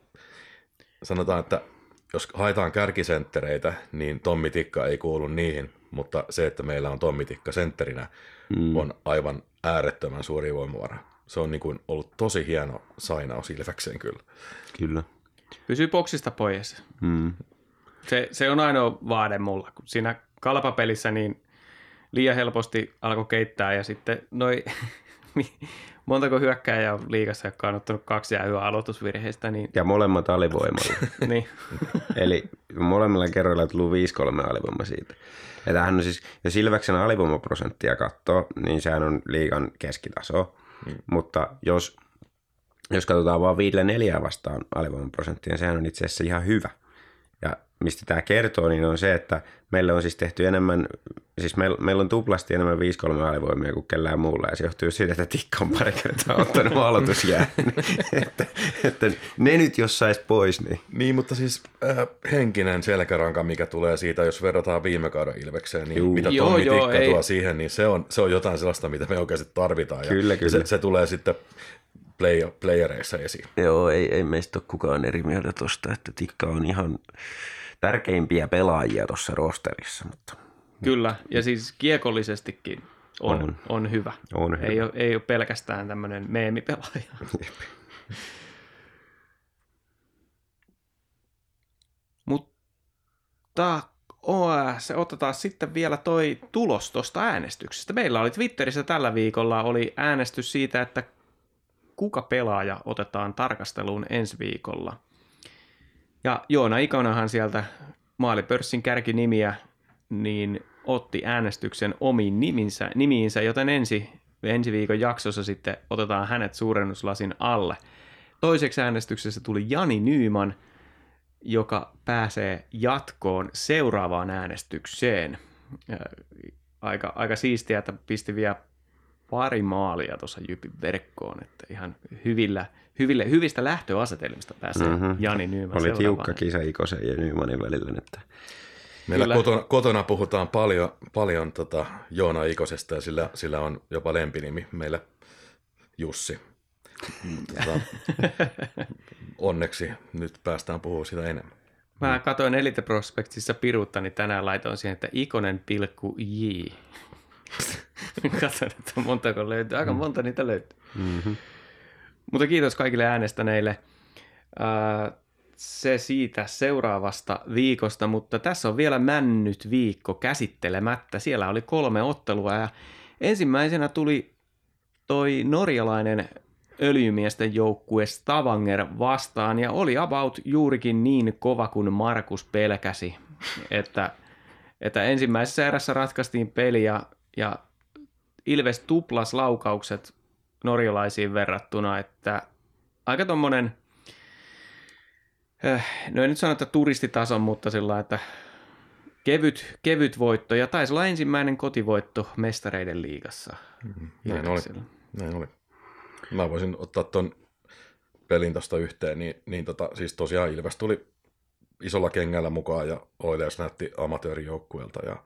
sanotaan, että jos haetaan kärkisenttereitä, niin Tommi Tikka ei kuulu niihin, mutta se, että meillä on Tommi Tikka sentterinä, mm. on aivan äärettömän suuri voimavara. Se on niin kuin ollut tosi hieno sainaus Ilvekseen kyllä. Kyllä. Pysy boksista pois. Mm. Se, se on ainoa vaade mulla. Kun siinä kalpapelissä niin liian helposti alkoi keittää ja sitten noi, montako hyökkääjää on liigassa, joka on ottanut kaksi jäähyä aloitusvirheistä. Niin... Ja molemmat alivoimalla. Niin. Eli molemmilla kerroilla on tullut viisi kolme alivoima siitä. Ja tämähän on siis, jos Ilveksen alivoimaprosenttia katsoo, niin sehän on liigan keskitaso. Mm. Mutta jos, jos katsotaan vaan viidellä neljää vastaan alivoimaprosenttia, niin sehän on itse asiassa ihan hyvä. Ja mistä tämä kertoo, niin on se, että meillä on siis tehty enemmän, siis meillä, meillä on tuplasti enemmän viisi kolme alivoimia kuin kellään muulla, ja se johtuu siitä, että Tikka on pari kertaa ottanut aloitusjään. että, että ne nyt jos sais pois, niin... Niin, mutta siis äh, henkinen selkäranka, mikä tulee siitä, jos verrataan viime kauden Ilvekseen, niin Juu. mitä joo, Tommi joo, Tikka ei. tuo siihen, niin se on, se on jotain sellaista, mitä me oikeasti tarvitaan. Kyllä, ja kyllä. Se, se tulee sitten... playereissa esiin. Joo, ei, ei meistä ole kukaan eri mieltä tuosta, että Tikka on ihan tärkeimpiä pelaajia tuossa rosterissa. Mutta... Kyllä, ja siis kiekollisestikin on, on. on hyvä. On hyvä. Ei, ole, ei ole pelkästään tämmöinen meemipelaaja. Mutta oa, se otetaan sitten vielä toi tulos tuosta äänestyksestä. Meillä oli Twitterissä tällä viikolla oli äänestys siitä, että kuka pelaaja otetaan tarkasteluun ensi viikolla. Ja Joona Ikonahan sieltä Maalipörssin kärkinimiä niin otti äänestyksen omiin niminsä, nimiinsä, joten ensi, ensi viikon jaksossa sitten otetaan hänet suurennuslasin alle. Toiseksi äänestyksessä tuli Jani Nyman, joka pääsee jatkoon seuraavaan äänestykseen. Aika, aika siistiä, että pisti vielä pari maalia tuossa Jypin verkkoon, että ihan hyvillä, hyvillä, hyvistä lähtöasetelmista pääsee mm-hmm. Jani Nyman. Oli tiukka kisa Ikosen ja Nymanin välillä. Että... Meillä kotona, kotona puhutaan paljon, paljon tota Joona Ikosesta ja sillä, sillä on jopa lempinimi meillä Jussi. Tota, onneksi nyt päästään puhumaan sitä enemmän. Mä katsoin Elite Prospectissa piruutta, niin tänään laitoin siihen, että Ikonen pilkku J. Katson, että montako löytyy. Aika monta niitä löytyy. Mm-hmm. Mutta kiitos kaikille äänestäneille. Se siitä seuraavasta viikosta, mutta tässä on vielä männyt viikko käsittelemättä. Siellä oli kolme ottelua ja ensimmäisenä tuli toi norjalainen öljymiesten joukkue Stavanger vastaan ja oli about juurikin niin kova kuin Markus pelkäsi, että, että ensimmäisessä erässä ratkaistiin peli ja, ja Ilves tuplas laukaukset norjalaisiin verrattuna, että aika tommonen, no en nyt sano, että turistitason, mutta sillä että kevyt, kevyt voitto ja taisi olla ensimmäinen kotivoitto mestareiden liigassa. Näin oli. Näin oli. Mä voisin ottaa ton pelin tosta yhteen, niin, niin tota, siis tosiaan Ilves tuli isolla kengällä mukaan ja Oilers näytti amatöörijoukkueelta ja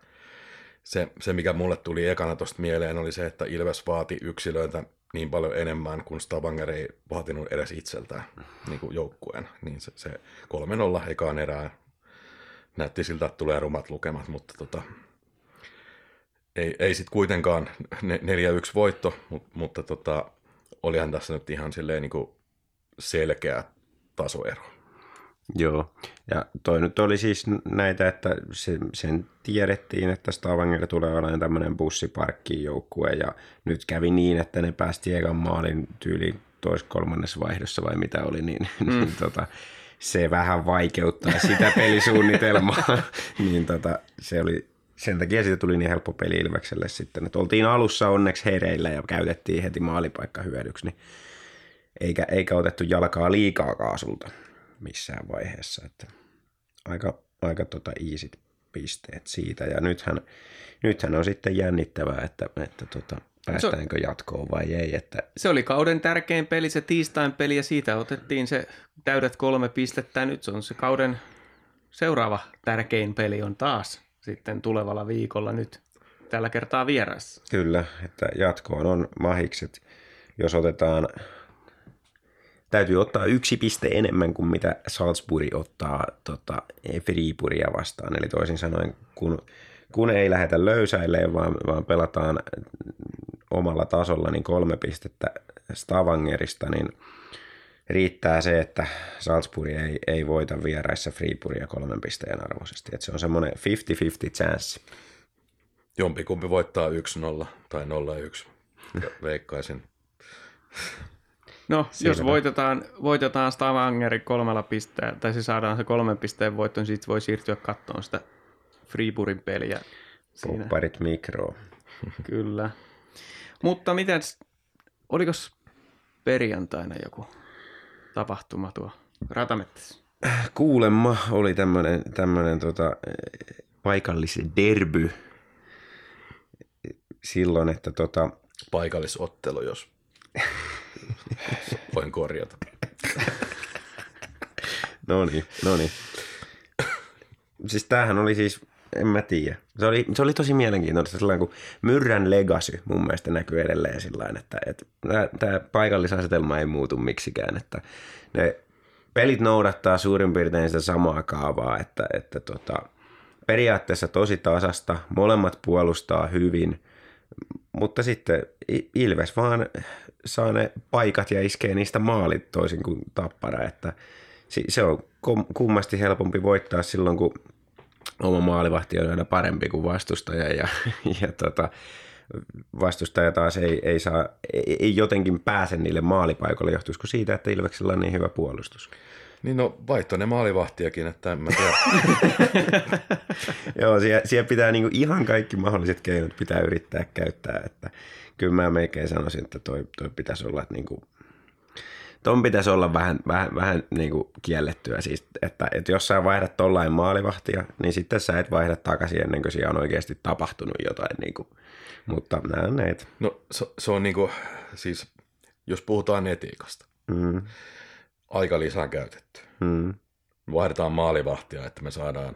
Se, se, mikä mulle tuli ekana tuosta mieleen, oli se, että Ilves vaati yksilöitä niin paljon enemmän, kuin Stavanger ei vaatinut edes itseltään niin kuin joukkueen. Niin se, se kolme nolla ekaan erään näytti siltä, että tulee rumat lukemat, mutta tota, ei, ei sitten kuitenkaan neljä yksi voitto, mutta, mutta tota, olihan tässä nyt ihan silleen niin kuin selkeä tasoero. Joo, ja toi nyt oli siis näitä, että sen, sen tiedettiin, että Stavanger tulee olemaan tämmöinen bussiparkkiin joukkue, ja nyt kävi niin, että ne päästi ekan maalin tyyliin toiskolmannes vaihdossa vai mitä oli, niin, mm. niin tota, se vähän vaikeuttaa sitä pelisuunnitelmaa, niin tota, se oli, sen takia siitä tuli niin helppo peli Ilvekselle sitten, että oltiin alussa onneksi hereillä ja käytettiin heti maalipaikka hyödyksi, niin eikä, eikä otettu jalkaa liikaa kaasulta missään vaiheessa, että aika, aika tota iisit pisteet siitä, ja nythän, nythän on sitten jännittävää, että, että tota, päästäänkö jatkoon vai ei. Että... Se oli kauden tärkein peli, se tiistain peli, ja siitä otettiin se täydet kolme pistettä, nyt se on se kauden seuraava tärkein peli on taas sitten tulevalla viikolla nyt. tällä kertaa vieraissa. Kyllä, että jatkoon on mahikset. Jos otetaan, täytyy ottaa yksi piste enemmän kuin mitä Salzburg ottaa tota, Freiburgia vastaan. Eli toisin sanoen, kun, kun ei lähdetä löysäilleen, vaan, vaan pelataan omalla tasolla, niin kolme pistettä Stavangerista, niin riittää se, että Salzburg ei, ei voita vieraissa Freiburgia kolmen pisteen arvoisesti. Että se on semmoinen viisikymmentä viisikymmentä chanssi. Jompikumpi voittaa yksi nolla tai nolla yksi, veikkaisin. No, Siltä. jos voitetaan, voitetaan Stavanger kolmella pisteellä, tai se saadaan se kolmen pisteen voitto, niin sitten voi siirtyä kattoon sitä Freiburgin peliä. Popparit mikroon. Kyllä. Mutta miten, oliko perjantaina joku tapahtuma tuo Ratamettässä? Kuulemma oli tämmöinen, tämmöinen tota, paikallisderby silloin, että... Tota... Paikallisottelu, jos voin korjata. No niin, no niin. Siis tämähän oli siis... En mä tiedä. Se oli, se oli tosi mielenkiintoista, sellainen kuin Myrrän legacy mun mielestä näkyy edelleen sillain, että, että tämä paikallisasetelma ei muutu miksikään, että ne pelit noudattaa suurin piirtein sitä samaa kaavaa, että, että tota, periaatteessa tosi tasasta, molemmat puolustaa hyvin, mutta sitten Ilves vaan saa ne paikat ja iskee niistä maalit toisin kuin Tappara, että se on kummasti helpompi voittaa silloin, kun oma maalivahti on aina parempi kuin vastustaja ja, ja tota, vastustaja taas ei, ei, saa, ei, ei jotenkin pääse niille maalipaikoille. Johtuisiko siitä, että Ilveksellä on niin hyvä puolustus? Niin no vaihtoi ne maalivahtiakin, että en mä tiedä. Joo, siellä, siellä pitää niinku ihan kaikki mahdolliset keinot pitää yrittää käyttää. Että kyllä mä melkein sanoisin, että toi, toi pitäisi olla... Niinku Ton pitäisi olla vähän, vähän, vähän niin kuin kiellettyä, siis, että, että jos sä vaihdat tollain maalivahtia, niin sitten sä et vaihda takaisin ennen kuin siellä on oikeasti tapahtunut jotain, niin kuin. Mutta nämä on näitä. No se, se on niin kuin, siis jos puhutaan etiikasta, mm. aika lisää käytetty. Mm. Vaihdetaan maalivahtia, että me saadaan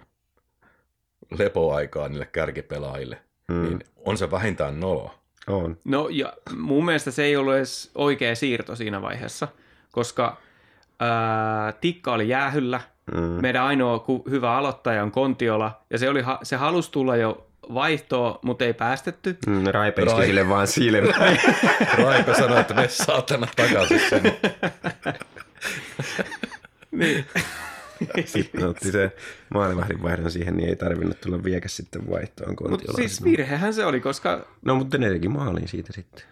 lepoaikaa niille kärkipelaajille, mm. niin on se vähintään noloa. On. No ja mun mielestä se ei ollut edes oikea siirto siinä vaiheessa. Koska ää, Tikka oli jäähyllä, mm. meidän ainoa ku, hyvä aloittaja on Kontiola, ja se, oli, ha, se halusi tulla jo vaihtoon, mutta ei päästetty. Mm, Raipe iski Raik- sille vaan silmään. Raipe sanoi, että me saatana takaisin sen. Niin. Sitten otti se maalivahdin vaihdon siihen, niin ei tarvinnut tulla viekäs sitten vaihtoon Kontiolaan. Mutta siis virhehän se oli, koska... No, mutta ne teki maaliin siitä sitten.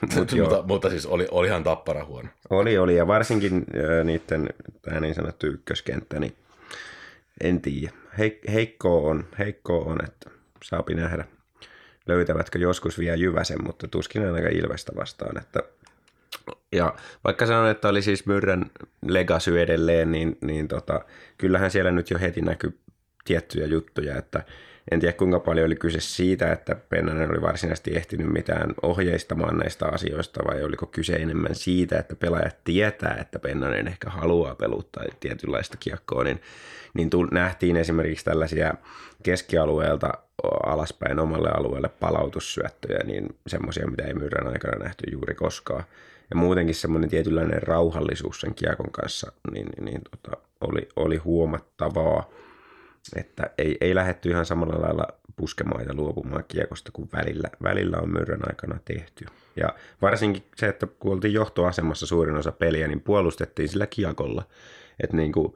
Mut mutta, mutta siis oli, olihan Tappara huono. Oli, oli ja varsinkin äh, niiden, tämä niin sanottu ykköskenttä, niin en tiedä. Heik- heikkoa on, heikkoa on, että saapi nähdä, löytävätkö joskus vielä Jyväsen, mutta tuskin ainakaan Ilvestä vastaan. Että... Ja vaikka sanon, että oli siis Myrrän legacy edelleen, niin, niin tota, kyllähän siellä nyt jo heti näkyy tiettyjä juttuja, että en tiedä kuinka paljon oli kyse siitä, että Pennanen oli varsinaisesti ehtinyt mitään ohjeistamaan näistä asioista, vai oliko kyse enemmän siitä, että pelaajat tietää, että Pennanen ehkä haluaa peluttaa tietynlaista kiekkoa, niin, niin tu- nähtiin esimerkiksi tällaisia keskialueelta alaspäin omalle alueelle palautussyöttöjä, niin semmoisia, mitä ei Myrrän aikana nähty juuri koskaan. Ja muutenkin semmoinen tietynlainen rauhallisuus sen kiekon kanssa niin, niin, tota, oli, oli huomattavaa. Että ei, ei lähdetty ihan samalla lailla puskemaan ja luopumaan kiekosta kuin välillä, välillä on Myrrän aikana tehty. Ja varsinkin se, että kun oltiin johtoasemassa suurin osa peliä, niin puolustettiin sillä kiekolla. Että niin kuin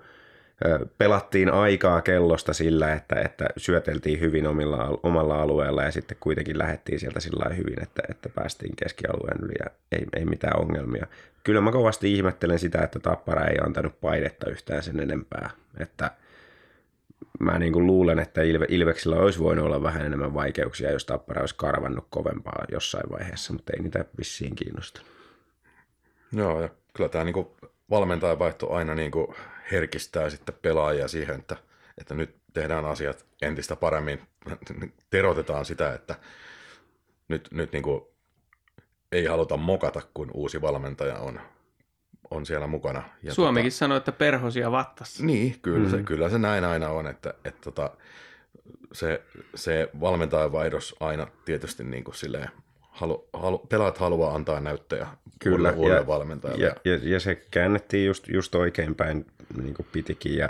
pelattiin aikaa kellosta sillä, että, että syöteltiin hyvin omilla, omalla alueella ja sitten kuitenkin lähdettiin sieltä sillä lailla hyvin, että, että päästiin keskialueen yli ja ei, ei mitään ongelmia. Kyllä mä kovasti ihmettelen sitä, että Tappara ei antanut painetta yhtään sen enempää, että mä niin kuin luulen, että Ilve- Ilveksillä olisi voinut olla vähän enemmän vaikeuksia, jos Tappara olisi karvannut kovempaa jossain vaiheessa, mutta ei niitä vissiin kiinnostanut. Joo, ja kyllä tämä niin kuin valmentajavaihto aina niin kuin herkistää sitten pelaajia siihen, että, että nyt tehdään asiat entistä paremmin. Terotetaan sitä, että nyt, nyt niin kuin ei haluta mokata, kun uusi valmentaja on. on siellä mukana. Ja Suomikin tota... sanoi, että perhosia vattassa. Niin, kyllä, mm-hmm. se, kyllä se näin aina on, että, että, että se, se valmentajan vaihdos aina tietysti niin kuin silleen, halu, halu, pelaat haluaa antaa näyttöjä kyllä, uudelle valmentajalle. Ja, ja, ja se käännettiin just, just oikeinpäin niin kuin pitikin ja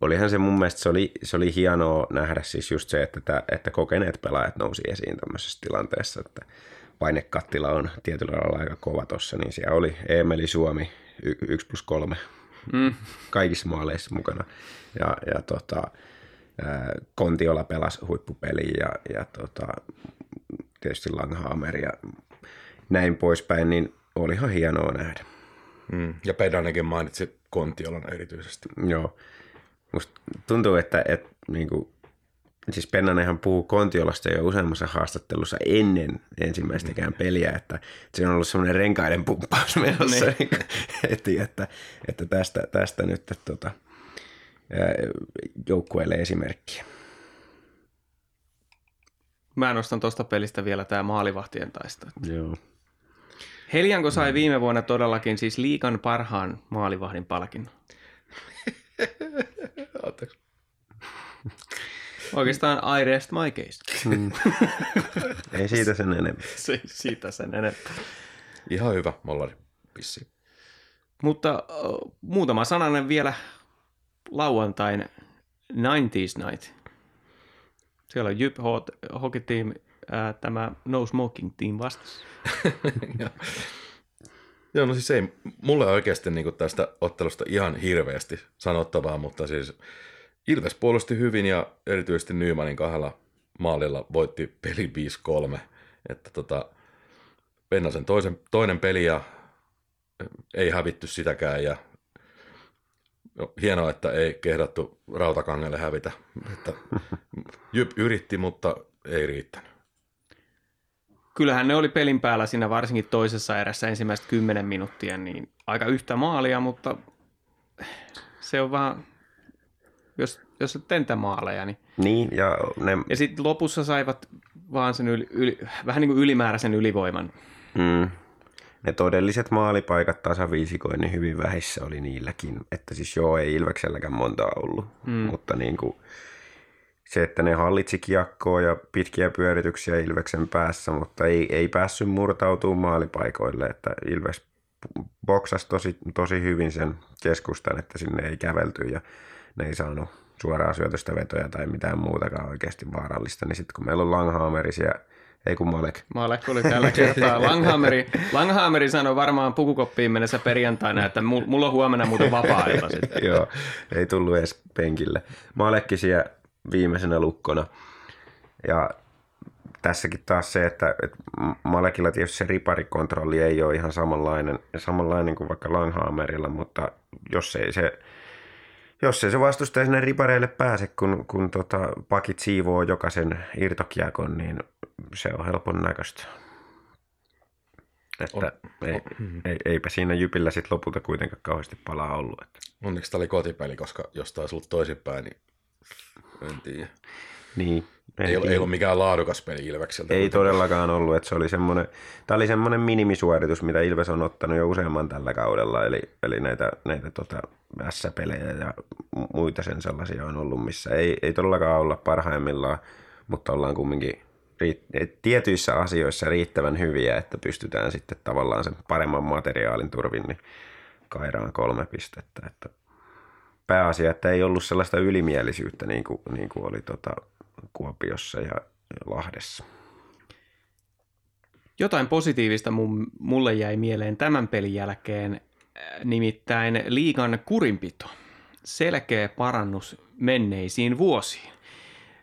olihan se mun mielestä, se oli, se oli hienoa nähdä siis just se, että, että kokeneet pelaajat nousi esiin tämmöisessä tilanteessa, että painekattila on tietyllä lailla aika kova tuossa, niin siellä oli Eemeli Suomi y- yksi plus kolme mm. kaikissa maaleissa mukana ja, ja tota, Kontiola pelasi huippupeliin ja, ja tota, tietysti Langhammer ja näin poispäin, niin olihan hienoa nähdä. Mm. Ja Pennanen mainitsi Kontiolan erityisesti. Joo. Musta tuntuu, että et, niinku, siis Pennanenhan puhuu Kontiolasta jo useammassa haastattelussa ennen ensimmäistäkään peliä, että, että se on ollut semmoinen renkaiden pumppaus menossa niin. heti, että, että tästä, tästä nyt että, tota, joukkueelle esimerkkiä. Mä nostan tuosta pelistä vielä tämä maalivahtien taisto. Joo. Helianko sai no. viime vuonna todellakin siis liigan parhaan maalivahdin palkinnon? Anteeksi. Oikeastaan I rest my case. Mm. Ei siitä sen enemmän. Se, siitä sen enemmän. Ihan hyvä, mollari pissi. Mutta uh, muutama sananen vielä lauantain nineties night. Siellä on Jyp Hockey Team, ää, tämä No Smoking Team vastasi. Joo, no siis ei, mulle oikeasti niin kuin tästä ottelusta ihan hirveästi sanottavaa, mutta siis Ilves puolusti hyvin ja erityisesti Nymanin kahdella maalilla voitti peli viisi kolme. Että tota, Pennasen toisen, toinen peli ja ei hävitty sitäkään ja no, hienoa, että ei kehdattu Rautakangelle hävitä. Että Jyp yritti, mutta ei riittänyt. Kyllähän ne oli pelin päällä siinä varsinkin toisessa erässä ensimmäistä kymmenen minuuttia, niin aika yhtä maalia, mutta se on vähän, jos, jos et entä maaleja, niin... niin ja ne... ja sitten lopussa saivat vaan sen yli, yli, vähän niin kuin ylimääräisen ylivoiman. Mm. Ne todelliset maalipaikat tasaviisikoin, niin hyvin vähissä oli niilläkin, että siis joo, ei Ilvekselläkään montaa ollut, mm. mutta niin kuin... se, että ne hallitsi kiekkoa ja pitkiä pyörityksiä Ilveksen päässä, mutta ei, ei päässyt murtautumaan maalipaikoille. Että Ilves boksasi tosi, tosi hyvin sen keskustan, että sinne ei kävelty ja ne ei saanut suoraan syötöstä vetoja tai mitään muutakaan oikeasti vaarallista. Niin sitten kun meillä on Langhammeri siellä, ei kun Maalek. Maalek oli tällä kertaa. Langhammeri, Langhammeri sanoi varmaan pukukoppiin mennessä perjantaina, että mulla on huomenna muuten vapaa-aita. Joo, ei tullut edes penkille. Maalekki siellä viimeisenä lukkona. Ja tässäkin taas se, että, että Maalekilla tietysti se riparikontrolli ei ole ihan samanlainen, samanlainen kuin vaikka Langhammerilla, mutta jos ei se, jos ei se vastustaja sinne ripareille pääse, kun, kun tota, pakit siivoo jokaisen irtokiekon, niin se on helpon näköistä. Että on, ei, on. Ei, eipä siinä Jypillä sit lopulta kuitenkaan kauheasti palaa ollut. Että. Onneksi tämä oli kotipeli, koska jos taisi ollut toisinpäin, niin en tiedä. Niin. En ei, tiedä. Ei ollut mikään laadukas peli Ilvekseltä. Ei todellakaan ollut. Että se oli semmoinen, tämä oli semmoinen minimisuoritus, mitä Ilves on ottanut jo useamman tällä kaudella. Eli, eli näitä, näitä tota ässä-pelejä ja muita sen sellaisia on ollut, missä ei, ei todellakaan olla parhaimmillaan, mutta ollaan kumminkin riitt- tietyissä asioissa riittävän hyviä, että pystytään sitten tavallaan sen paremman materiaalin turvin niin kairaan kolme pistettä. Että pääasia, että ei ollut sellaista ylimielisyyttä niin kuin, niin kuin oli tuota Kuopiossa ja Lahdessa. Jotain positiivista mun, mulle jäi mieleen tämän pelin jälkeen, nimittäin liigan kurinpito. Selkeä parannus menneisiin vuosiin.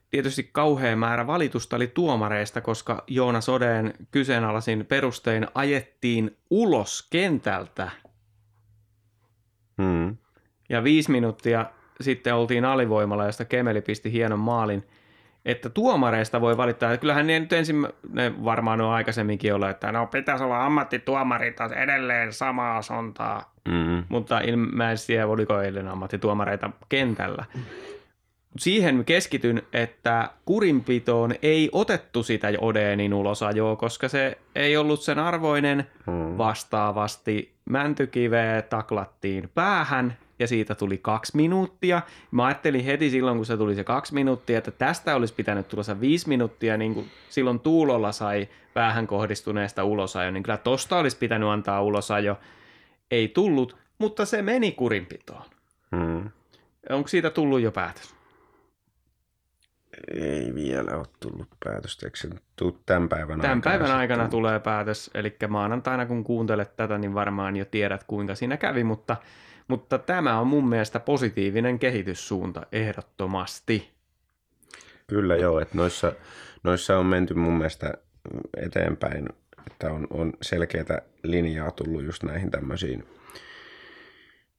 Tietysti kauhea määrä valitusta oli tuomareista, koska Jonas Oden kyseenalaisin perustein ajettiin ulos kentältä. Hmm. Ja viisi minuuttia sitten oltiin alivoimalla, josta Kemeli pisti hienon maalin, että tuomareista voi valittaa. Kyllähän ne nyt ensin, ne varmaan on aikaisemminkin ollut, että no pitäisi olla ammattituomarit edelleen samaa sontaa, mm-hmm. mutta mä en tiedä, oliko eilen ammattituomareita kentällä. Siihen keskityn, että kurinpitoon ei otettu sitä Odenin ulosajoa, koska se ei ollut sen arvoinen. Vastaavasti Mäntykiveä taklattiin päähän. ja siitä tuli kaksi minuuttia. Mä ajattelin heti silloin, kun se tuli se kaksi minuuttia, että tästä olisi pitänyt tulla se viisi minuuttia, niin kuin silloin Tuulola sai päähän kohdistuneesta ulosajo, niin kyllä tosta olisi pitänyt antaa ulosajo. Ei tullut, mutta se meni kurinpitoon. Hmm. Onko siitä tullut jo päätös? Ei vielä ole tullut päätöstä. Eikö se tule tämän päivän tämän aikana? Tämän päivän aikana tullut? Tulee päätös. Eli maanantaina, kun kuuntelet tätä, niin varmaan jo tiedät, kuinka siinä kävi. Mutta, mutta tämä on mun mielestä positiivinen kehityssuunta ehdottomasti. Kyllä joo, että noissa, noissa on menty mun mielestä eteenpäin, että on, on selkeätä linjaa tullut just näihin tämmöisiin.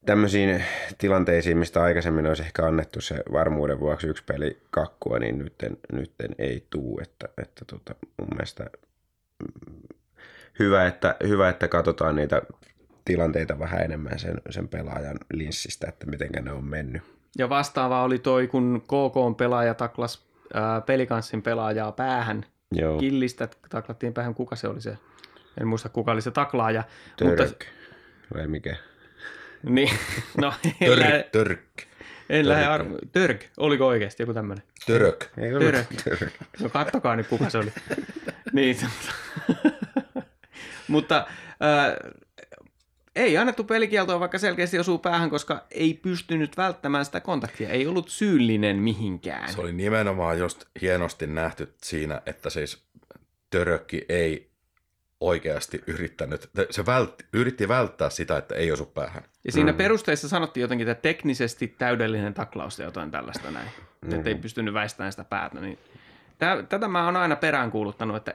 Tämmöisiin tilanteisiin, mistä aikaisemmin olisi ehkä annettu se varmuuden vuoksi yksi peli kakkua, niin nyt, nyt ei tule. Että, että tota, mun mielestä hyvä että, hyvä, että katsotaan niitä tilanteita vähän enemmän sen, sen pelaajan linssistä, että miten ne on mennyt. Ja vastaava oli toi, kun K K:n pelaaja taklasi ää, pelikanssin pelaajaa päähän. Joo. Killistä taklattiin päähän. Kuka se oli se? En muista, kuka oli se taklaaja. Török. Mutta... vai mikä? Niin, no, en Törk, lähe, Törk. En lähe arvo. Törk, oliko oikeasti joku tämmöinen? Török. Ei ollut Török. Török. No kattokaa nyt, kuka se oli. Niin, mutta äh, ei annettu pelikieltoa, vaikka selkeästi osuu päähän, koska ei pystynyt välttämään sitä kontaktia. Ei ollut syyllinen mihinkään. Se oli nimenomaan just hienosti nähty siinä, että siis Törökki ei... oikeasti yrittänyt, se vält, yritti välttää sitä, että ei osu päähän. Ja siinä mm. perusteissa sanottiin jotenkin, että teknisesti täydellinen taklaus ja jotain tällaista näin, mm. että ei pystynyt väistämään sitä päätä. Niin. Tätä mä oon aina peräänkuuluttanut, että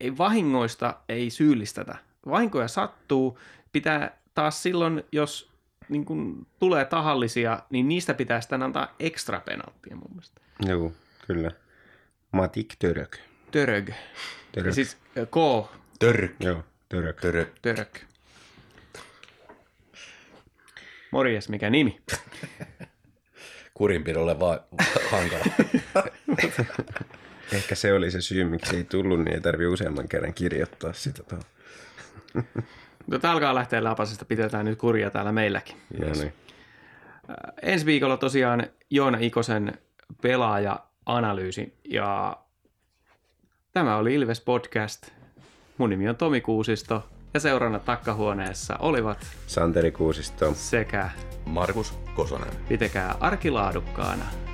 ei vahingoista ei syyllistetä. Vahinkoja sattuu, pitää taas silloin, jos niin kun tulee tahallisia, niin niistä pitää sitten antaa ekstra penalttia mun mielestä. Joo, kyllä. Matik Török. Török. Török. Ja siis K... Törk. Joo, Török. Török. Török. Morjes, mikä nimi? Kurinpidolle vaan hankala. Ehkä se oli se syy, miksi ei tullut, niin ei tarvitse useamman kerran kirjoittaa sitä. Tämä alkaa lähteä lapasesta, pidetään nyt kuria täällä meilläkin. Niin. Ensi viikolla tosiaan Joona Ikosen pelaaja-analyysi ja tämä oli Ilves Podcast. Mun nimi on Tomi Kuusisto ja seurana takkahuoneessa olivat Santeri Kuusisto sekä Markus Kosonen. Pitäkää arki laadukkaana.